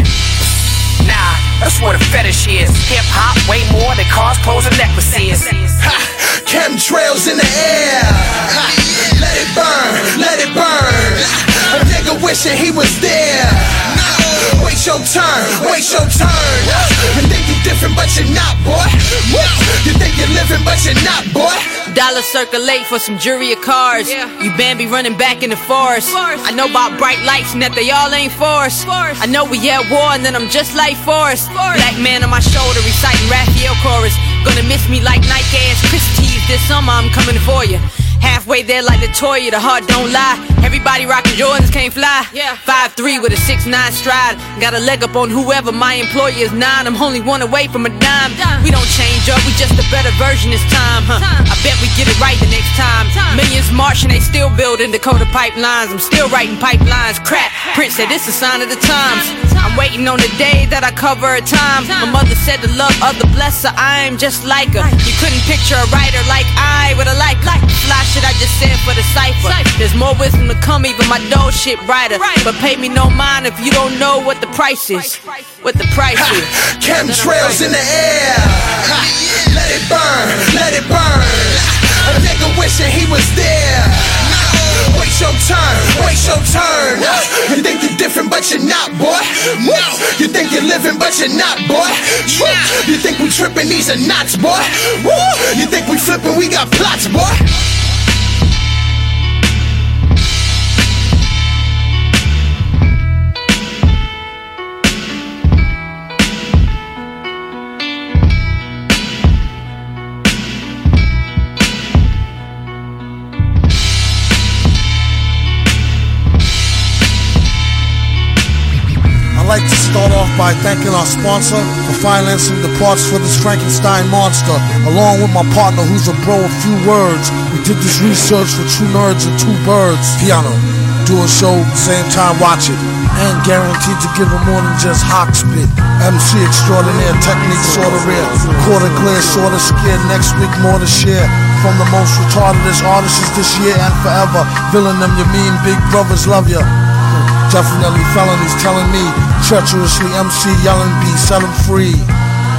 Nah, that's where the fetish is. Hip-hop way more than cars, clothes, and necklaces. Ha! Chemtrails in the air. Ha! Let it burn, let it burn. A nigga wishing he was there. Wait your turn, wait your turn. You think you different, but you're not, boy. You think you're living, but you're not, boy. Dollar circulate for some jury of cars. You Bambi running back in the forest. I know about bright lights and that they all ain't for us. I know we at war and then I'm just like Forrest. Black man on my shoulder reciting Raphael chorus. Gonna miss me like Nike ass Christie's this summer, I'm coming for you. Halfway there like Latoya, the heart don't lie. Everybody rockin' Jordans, can't fly. 5'3" with a 6'9" stride. Got a leg up on whoever, my employer is 9. I'm only one away from a dime. We don't change up, we just a better version this time. I bet we get it right the next time. Millions marching, they still building Dakota pipelines. I'm still writing pipelines, crap. Prince said it's a sign of the times. I'm waiting on the day that I cover a time. My mother said the love of the blesser, I am just like her. You couldn't picture a writer like I with a like fly shit I just said for the cipher. There's more wisdom to come, even my dope shit brighter. But pay me no mind if you don't know what the price is. What the price is. Chemtrails in the air. Ha. Let it burn, let it burn. A nigga wishing he was there. Wait your turn, wait your turn. You think you're different, but you're not, boy. No. You think you're living, but you're not, boy. Nah. You think we tripping? These are knots, boy. Woo. You think we flipping? We got plots, boy. I'd like to start off by thanking our sponsor for financing the parts for this Frankenstein monster, along with my partner who's a bro of few words. We did this research for two nerds and two birds. Piano, do a show, same time watch it, and guaranteed to give them more than just hawk spit. MC extraordinaire, technique sorta rare, quarter clear, sorta scared, next week more to share. From the most retardedest artists this year and forever, villain them, your mean big brothers love ya. Definitely felonies telling me, treacherously MC yelling B, set him free.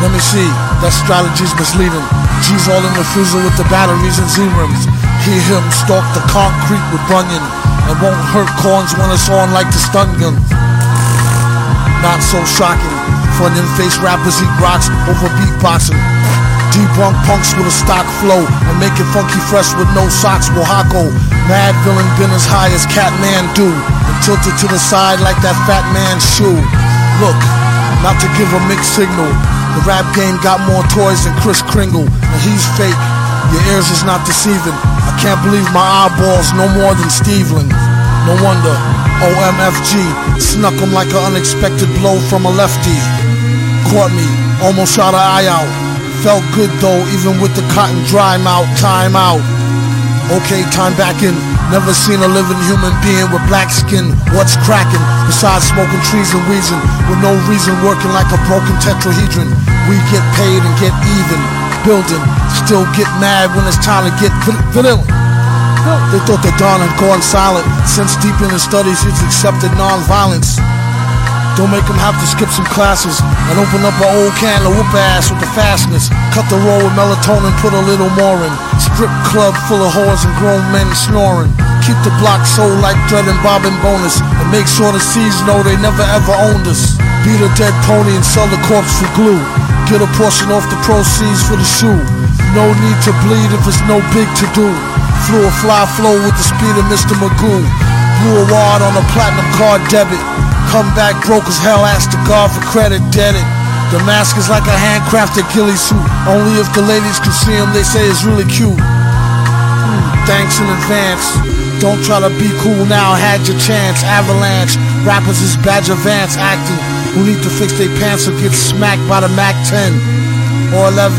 Let me see, that strategy's misleading. G's all in the freezer with the batteries and Z-rims. Hear him stalk the concrete with Bunyan, and won't hurt corns when it's on like the stun gun. Not so shocking, for an in-face rappers eat rocks over beatboxing. Debunk punks with a stock flow, and make it funky fresh with no socks, Oaxaco. Mad villain been as high as Catman do, tilted to the side like that fat man's shoe. Look, not to give a mixed signal, the rap game got more toys than Kris Kringle, and he's fake, your ears is not deceiving. I can't believe my eyeballs no more than Steveland. No wonder, OMFG, snuck him like an unexpected blow from a lefty. Caught me, almost shot an eye out. Felt good though, even with the cotton dry mouth. Time out. Okay, time back in. Never seen a living human being with black skin. What's cracking? Besides smoking trees and wheezing, with no reason working like a broken tetrahedron. We get paid and get even, building. Still get mad when it's time to get vanilla. They thought the Don had gone silent. Since deep in his studies, he's accepted nonviolence. Don't make him have to skip some classes and open up an old can to whoop ass with the fastness. Cut the roll with melatonin, put a little more in. Strip club full of whores and grown men snoring. Keep the block sold like Dread and Bob and Bonus, and make sure the C's know they never ever owned us. Beat a dead pony and sell the corpse for glue. Get a portion off the proceeds for the shoe. No need to bleed if it's no big to do. Flew a fly flow with the speed of Mr. Magoo. Blew a wad on a platinum card debit. Come back broke as hell, ask the guard for credit, dead it. The mask is like a handcrafted ghillie suit. Only if the ladies can see him, they say it's really cute. Thanks in advance. Don't try to be cool now, had your chance. Avalanche, rappers is Badger Vance acting. Who need to fix their pants or get smacked by the Mac 10 or 11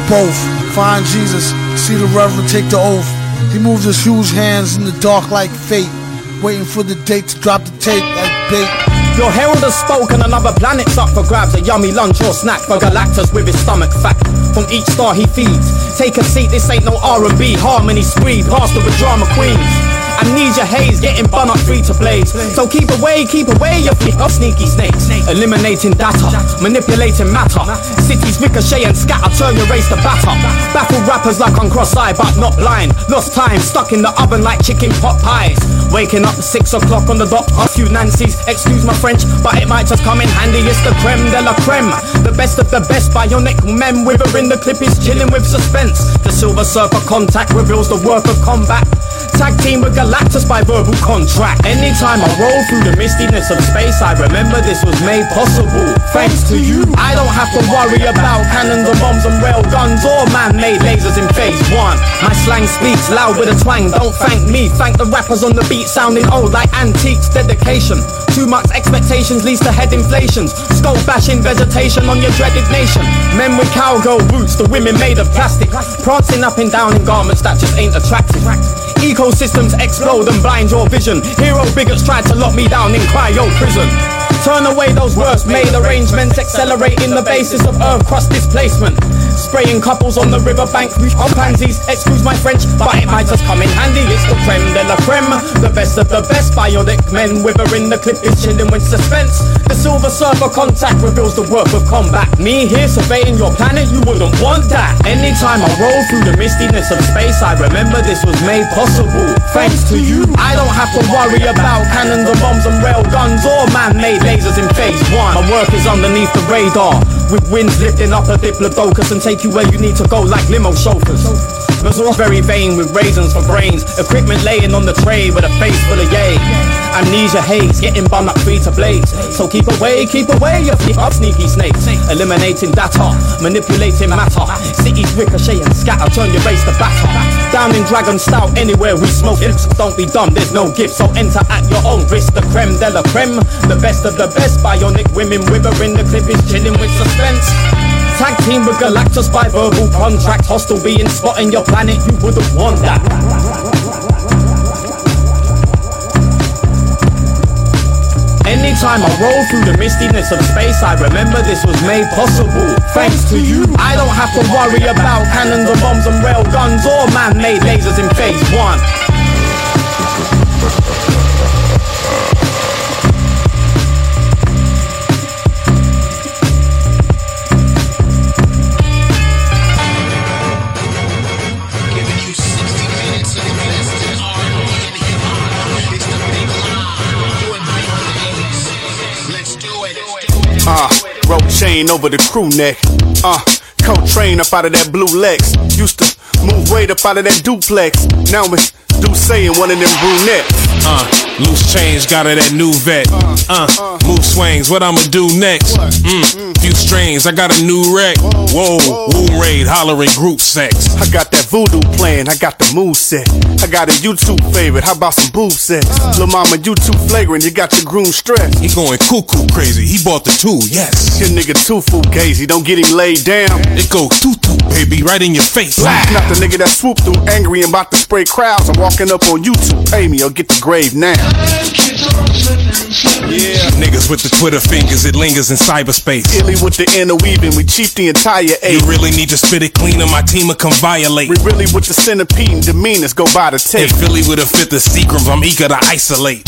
or both. Find Jesus, see the Reverend take the oath. He moves his huge hands in the dark like fate, waiting for the date to drop the tape like bait. Your herald has spoken, another planet's up for grabs. A yummy lunch or snack for Galactus with his stomach fat. From each star he feeds. Take a seat, this ain't no R&B. Harmony spree, blast of a drama queen. Amnesia haze, getting bun up free to blaze. So keep away your feet of sneaky snakes. Eliminating data, manipulating matter. Cities ricochet and scatter, turn your race to batter. Baffle rappers like on cross-eyed but not blind. Lost time, stuck in the oven like chicken pot pies. Waking up 6 o'clock on the dot, a few Nancy's. Excuse my French, but it might just come in handy. It's the creme de la creme, the best of the best bionic men. Withering the clip is chilling with suspense. The silver surfer contact reveals the work of combat. Tag team with Galactus by verbal contract. Anytime I roll through the mistiness of space, I remember this was made possible thanks to you. I don't have to worry about cannons and bombs and rail guns or man-made lasers in phase one. My slang speaks loud with a twang. Don't thank me, thank the rappers on the beat, sounding old like antiques. Dedication, too much expectations leads to head inflations. Skull bashing vegetation on your dreaded nation. Men with cowgirl boots, the women made of plastic, prancing up and down in garments that just ain't attractive. Ecosystems explode and blind your vision. Hero bigots tried to lock me down in cryo prison. Turn away those words, made arrangements accelerating the basis of earth crust displacement. spraying couples on the riverbank. On pansies, excuse my French, but it might just come in handy. It's the creme de la creme, the best of the best. Bionic men withering, the clip is chilling with suspense. The silver surfer contact reveals the worth of combat. Me here surveying your planet, you wouldn't want that. Anytime I roll through the mistiness of space, I remember this was made possible thanks to you. I don't have to worry about cannons and bombs and rail guns or man-made lasers in phase one. My work is underneath the radar, with winds lifting up a diplodocus and take you where you need to go like limo chauffeurs. Very vain with raisins for brains, equipment laying on the tray with a face full of yay. Amnesia haze, getting bummed up free to blaze. So keep away, you keep up sneaky snakes. Eliminating data, manipulating matter. Cities ricochet and scatter, turn your race to batter. Down in Dragon Stout, anywhere we smoke it. Don't be dumb, there's no gift, so enter at your own risk. The creme de la creme, the best of the best. Bionic women withering, the clip is chilling with suspense. Tag team with Galactus by verbal contract. Hostile being spotting your planet, you wouldn't want that. Anytime I roll through the mistiness of space, I remember this was made possible thanks to you. I don't have to worry about cannons and bombs and rail guns or man-made lasers in phase one. Rope chain over the crew neck. Coltrane up out of that blue Lex. Used to move weight up out of that duplex. Now it's Duce and one of them brunettes. Loose change, got her that new vet. Move swings, what I'ma do next? Few strains, I got a new wreck. Whoa, woo raid, hollering group sex. I got that voodoo plan, I got the move set. I got a YouTube favorite, how about some boob sex? Lil' mama, you too flagrant, you got your groom stressed. He going cuckoo crazy, he bought the two, yes. Your nigga too fugazi, don't get him laid down. It go tutu, baby, right in your face. Not the nigga that swooped through, angry and about to spray crowds. I'm walking up on YouTube, pay me or get the grave now. Yeah. Niggas with the Twitter fingers, it lingers in cyberspace. Illy with the interweaving, we cheat the entire eight. You really need to spit it clean or my team will come violate. We really with the centipede and demeanors, go by the tape. If Philly with a fifth of Seagrams, I'm eager to isolate.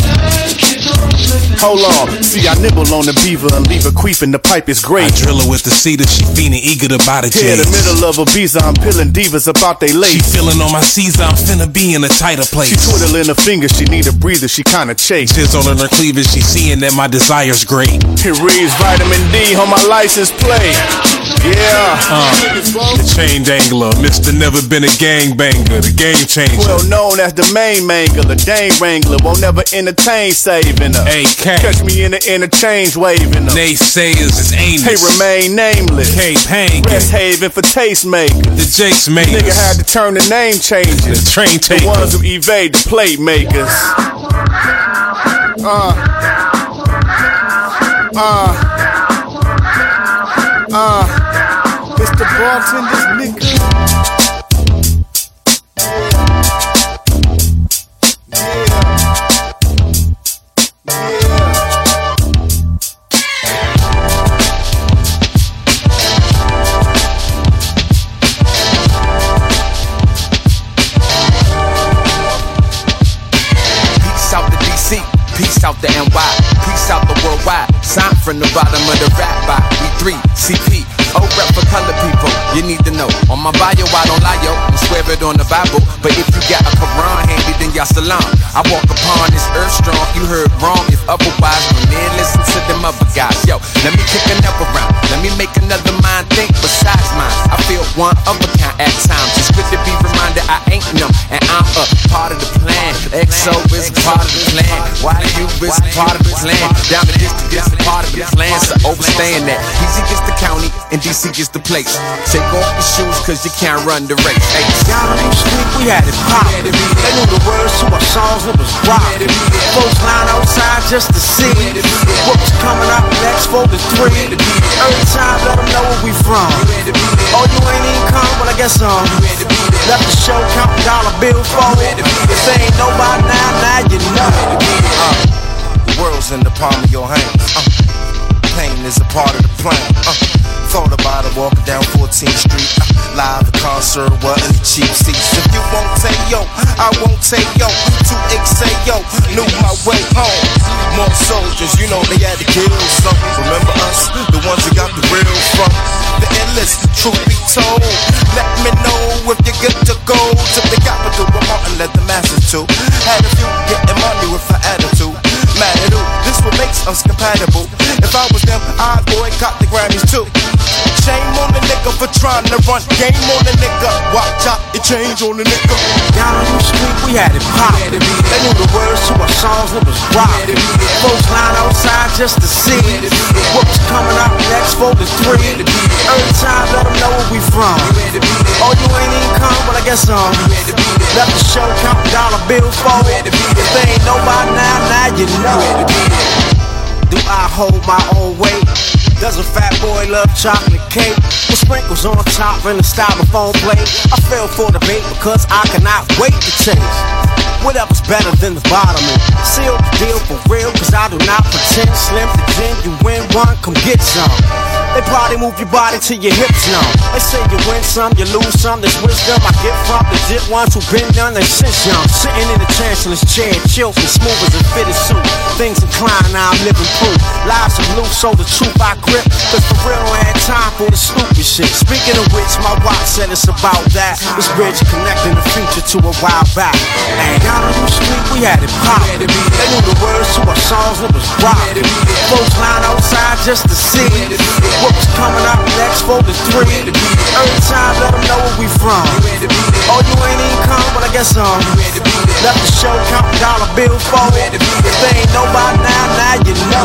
Hold on, see I nibble on the beaver and leave a creeping, the pipe is great. I drill her with the cedar, she fiending, eager to buy the J's. Yeah, the middle of a visa, I'm peeling divas about they lace. She feeling on my Caesar, I'm finna be in a tighter place. She twiddling her fingers, she need a breather, she kinda chase. Jizzle in her cleavage, she seeing that my desire's great. It reads vitamin D on my license plate. Yeah. The chain dangler, Mr. Never Been a Gangbanger, the game changer. Well known as the main mangler, the dang wrangler, won't never entertain saving her. AK. Catch me in the interchange waving her. Naysayers is aimless. They remain nameless. Cape Hang. Rest haven for tastemakers. The Jake's makers. Nigga had to turn the name changes. The train takers. The ones who evade the playmakers. It's the bartender's nigga. Peace out to DC, peace out to NY. Out the worldwide, sign from the bottom of the rap by B3, CP, O rep for color people, you need to know. On my bio, I don't lie, yo, and swear it on the Bible. But if you got a Quran handy, then y'all salam. I walk upon this earth strong, you heard wrong. If otherwise, but man, listen to them other guys. Yo, let me kick another round, let me make another mind think besides mine. I feel one of a kind at times. It's good to be reminded I ain't numb, and I'm a part of the plan. XO is part of the plan, YU is part of the plan. Down the district is a part of the plan, so overstand that. DC gets the county and DC gets the place. Take off your shoes cause you can't run the race. Hey, y'all ain't sleep, we had it poppin'. They knew the words to our songs, it was rockin'. Folks line outside just to see what was coming up next, 4 to 3. Every time let them know where we from. Oh, you ain't even come, well I guess left the show counting dollar bills for it. If they ain't know by now you know. World's in the palm of your hands. Pain is a part of the plan. Thought about it walking down 14th Street. Live the concert wasn't cheap seats. If you won't take yo, I won't take yo. 2X say yo, knew my way home. More soldiers, you know they had to kill some. Remember us, the ones that got the real from the endless, truth be told. Let me know if you're good to go to the capital remote and let the masses too. Had a few getting money with an attitude. Mad at who? This what makes us compatible. If I was them, I'd boycott the Grammys too. Shame on the nigga for trying to run game on the nigga. Watch out, it change on the nigga. Down on the street, we had it poppin'. They knew the words to our songs, it was rockin'. Folks lined outside just to see what was coming out next, 4 to 3. Every time, let them know where we from. Oh, you ain't even come, but I guess left the show, counting dollar bills for it. If they ain't nobody now, now you know. Do I hold my own weight? Does a fat boy love chocolate cake? With sprinkles on top and a styrofoam plate. I fell for the bait because I cannot wait to taste. Whatever's better than the bottom end. Seal the deal for real because I do not pretend. Slim the gin, you win one, come get some. They probably move your body to your hips now. They say you win some, you lose some. This wisdom I get from legit ones who've been done their since young. Sitting in the chancellor's chair, chill and smooth as a fitted suit. Things incline, now I'm living proof. Lives are loose, so the truth I grip. Cause for real, I ain't time for the stupid shit. Speaking of which, my watch said it's about that. This bridge connecting the future to a while back. And down on the street, we had it poppin'. They knew the words to our songs, it was rockin'. Folks lined outside just to see what was coming out next, 4 to 3. Every time, let them know where we from. Oh, you ain't even come, but I guess left the show, counting dollar bills for it. If they ain't nobody now, now you know.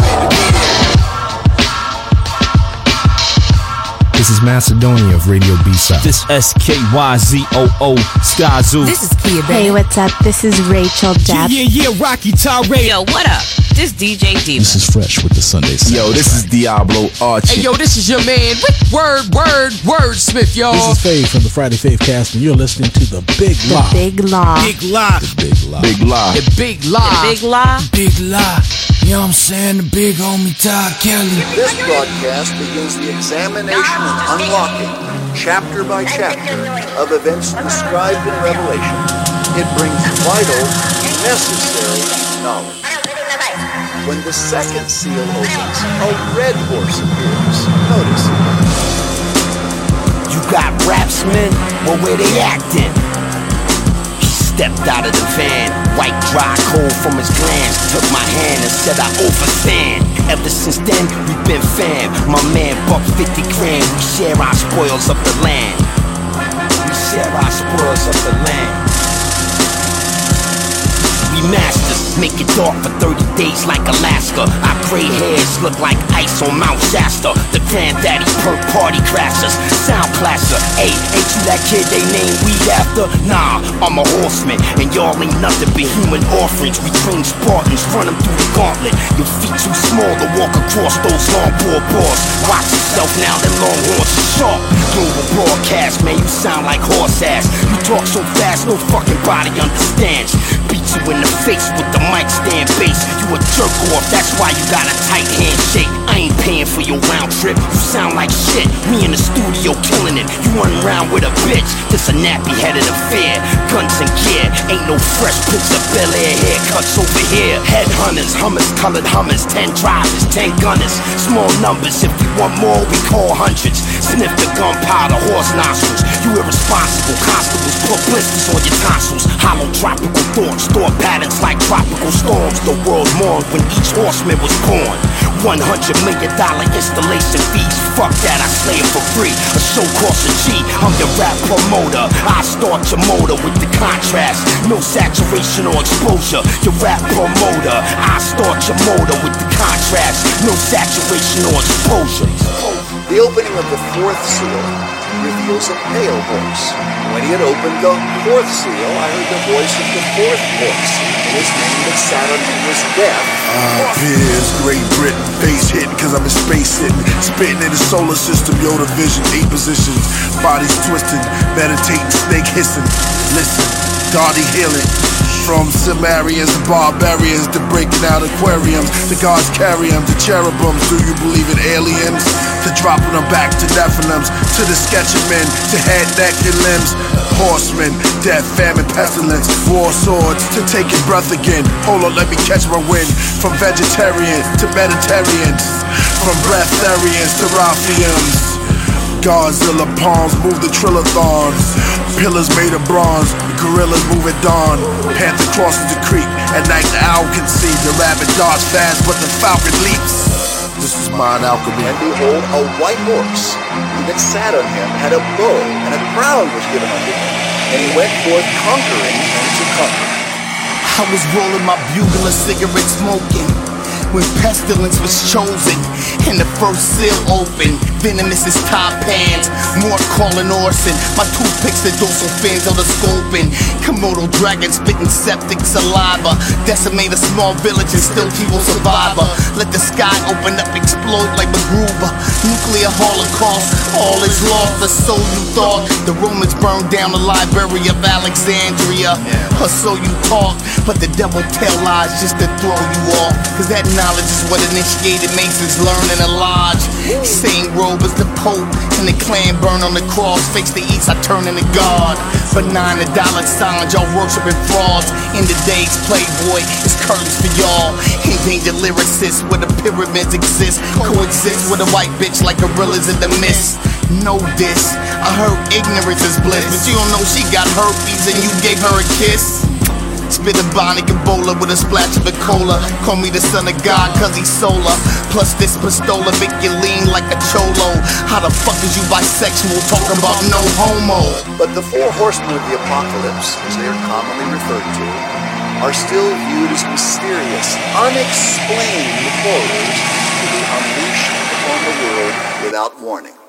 This is Macedonia of Radio B-Side. This is SKYZOO, Sky Zoo. This is Kia, baby. Hey, what's up? This is Rachel Depp. Yeah, Rocky Tirade. Yo, what up? This DJ Diva. This is Fresh with the Sunday Sound. Yo, this is Diablo Archie. Hey, yo, this is your man. Word, Smith, y'all. This is Faye from the Friday Fave Cast, and you're listening to the Big La. The Big La. Big La. The Big La. Big La. The Big La. Big La. Big La. You know what I'm saying? The big homie Todd Kelley. This broadcast begins the examination and unlocking, chapter by chapter, of events described in Revelation. It brings vital, necessary knowledge. When the second seal opens, a red horse appears. Notice it. You got rapsmen? Well, where they acting? Stepped out of the van, wiped dry cold from his glands. Took my hand and said I overstand. Ever since then, we've been fam. My man bucked 50 grand. We share our spoils of the land. We share our spoils of the land. We masters, make it dark for 30 days like Alaska. Our gray hairs look like ice on Mount Shasta. The granddaddy perk party crashers, sound clasher. Hey, ain't you that kid they named Weed after? Nah, I'm a horseman, and y'all ain't nothing but human orphans. We train Spartans, run them through the gauntlet. Your feet too small to walk across those long poor paws. Watch yourself now, them long horns are sharp. Global broadcast, man, you sound like horse ass. You talk so fast, no fucking body understands. Beat you in the face with the mic stand bass. You a jerk off, that's why you got a tight handshake. I ain't paying for your round trip. You sound like shit. Me in the studio killing it. You run around with a bitch. This a nappy-headed affair. Guns and gear. Ain't no fresh prints of Bel-Air haircuts over here. Headhunters, hummers, colored hummers. 10 drivers, 10 gunners. Small numbers. If you want more, we call hundreds. Sniff the gunpowder, horse nostrils. You irresponsible constables. Put blisters on your tonsils. Hollow tropical thorns. Store patterns like tropical storms. The world mourned when each horseman was born. $100 million installation fees. Fuck that, I slay it for free. A show costs a G. I'm your rap promoter. I start your motor with the contrast. No saturation or exposure. Your rap promoter. I start your motor with the contrast. No saturation or exposure. The opening of the fourth seal reveals a pale horse. When he had opened the fourth seal, I heard the voice of the fourth horse. His name that sat on him was Death. Appears Great Britain, face hitting, cause I'm in space sitting, spitting in the solar system, Yoda vision, 8 positions, bodies twisting, meditating, snake hissing, listen, Dottie healing. from Sumerians and barbarians to breaking out aquariums. The gods carry them to cherubims. Do you believe in aliens? To dropping them back to Nephilims, to the sketching men, to head, neck, and limbs. Horsemen, death, famine, pestilence, war swords, to take your breath again. Hold on, let me catch my wind. From vegetarian to meditarians, from breatharians to Raphians. Godzilla palms move the trilithons. Pillars made of bronze, gorillas move at dawn. Panther crosses the creek, at night the owl can see. The rabbit darts fast, but the falcon leaps. This is mine alchemy. And behold, a white horse that sat on him had a bow, and a crown was given unto him. And he went forth conquering and to conquer. I was rolling my bugle, a cigarette smoking, when pestilence was chosen, and the first seal opened. Venomous is top hands, more calling Orson. My toothpicks, the dorsal fins of the sculpin. Komodo dragon spitting septic saliva. Decimate a small village and still he will survive. Let the sky open up, explode like a groover. Nuclear holocaust, all is lost, or so you thought. The Romans burned down the library of Alexandria, or so you talk. But the devil tell lies just to throw you off, cause that knowledge is what initiated Masons learn in a lodge. Same robe as the Pope and the clan burn on the cross. Face the east, I turn into God. Benign the dollar signs, y'all worshiping frauds. In the days, Playboy is curtains for y'all. Endangered lyricists where the pyramids exist. Coexist with a white bitch like gorillas in the mist. Know this, I heard ignorance is bliss, but you don't know she got herpes and you gave her a kiss. Spit a bionic Ebola with a splash of a cola. Call me the son of God cause he's solar. Plus this pistola make you lean like a cholo. How the fuck is you bisexual talking about no homo? But the four horsemen of the apocalypse, as they are commonly referred to, are still viewed as mysterious, unexplained horrors to be unleashed upon the world without warning.